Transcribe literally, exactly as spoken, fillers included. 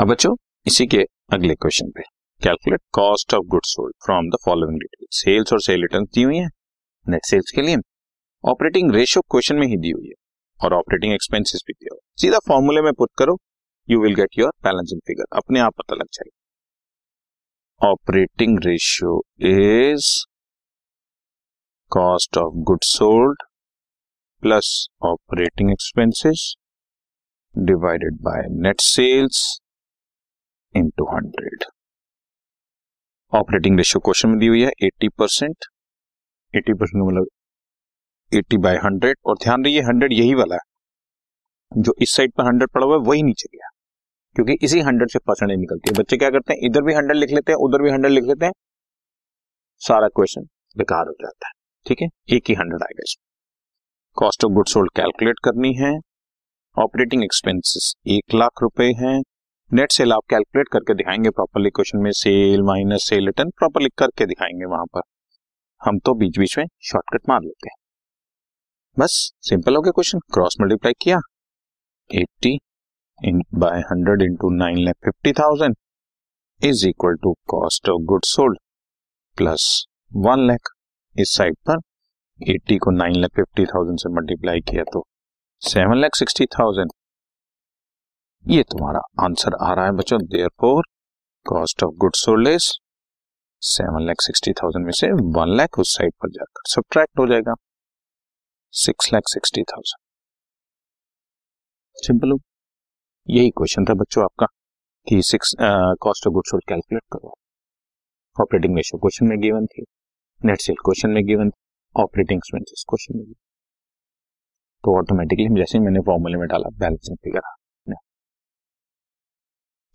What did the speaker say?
अब बच्चों इसी के अगले क्वेश्चन पे calculate cost of goods sold from the following detail, sales और सेल रिटर्न्स दी हुई है नेट सेल्स के लिए, ऑपरेटिंग रेशियो क्वेश्चन में ही दी हुई है और ऑपरेटिंग एक्सपेंसेस भी दिया हुआ है। सीधा फॉर्मूले में पुट करो, you will get your balancing figure, अपने आप पता लग जाएगा। Operating ratio is cost of goods sold plus operating expenses divided by net sales into hundred. Operating ratio question में दी हुई है अस्सी परसेंट, अस्सी परसेंट मतलब अस्सी बाय हंड्रेड, और ध्यान रखिए हंड्रेड यही वाला है, जो इस साइड पर हंड्रेड पड़ा हुआ है वही नीचे गया, क्योंकि इसी हंड्रेड से परसेंटेज निकलती है। बच्चे क्या करते हैं, इधर भी हंड्रेड लिख लेते हैं, उधर भी हंड्रेड लिख लेते हैं, सारा क्वेश्चन बेकार हो जाता है। ठीक है, एक ही हंड्रेड आएगा इसमें। Cost of goods sold calculate करनी है, ऑपरेटिंग एक्सपेंसेस एक लाख रुपए है, नेट सेल आप कैलकुलेट करके दिखाएंगे प्रॉपरली क्वेश्चन में, sale minus sale return properly करके दिखाएंगे वहां पर, हम तो बीच बीच में शॉर्टकट मार लेते हैं। बस सिंपल हो गया क्वेश्चन, क्रॉस मल्टीप्लाई किया अस्सी by hundred into nine lakh fifty thousand is equal to cost of goods sold plus one lakh, इस साइड पर अस्सी को नाइन लाख फिफ्टी थाउजेंड से मल्टीप्लाई किया तो सेवन लाख सिक्सटी थाउजेंड, ये तुम्हारा आंसर आ रहा है बच्चों। Therefore cost of goods sold is seven lakh sixty thousand में से वन लाख उस साइड पर जाकर सब्ट्रैक्ट हो जाएगा six lakh sixty thousand. Simple, यही क्वेश्चन था बच्चों आपका कि six cost of goods sold calculate करो। ऑपरेटिंग रेशियो क्वेश्चन में गिवन थी, नेट सेल क्वेश्चन में गिवन, ऑपरेटिंग एक्सपेंसेस क्वेश्चन में गिवन, तो ऑटोमेटिकली जैसे ही मैंने फॉर्मूले में डाला बैलेंसिंग फिगर।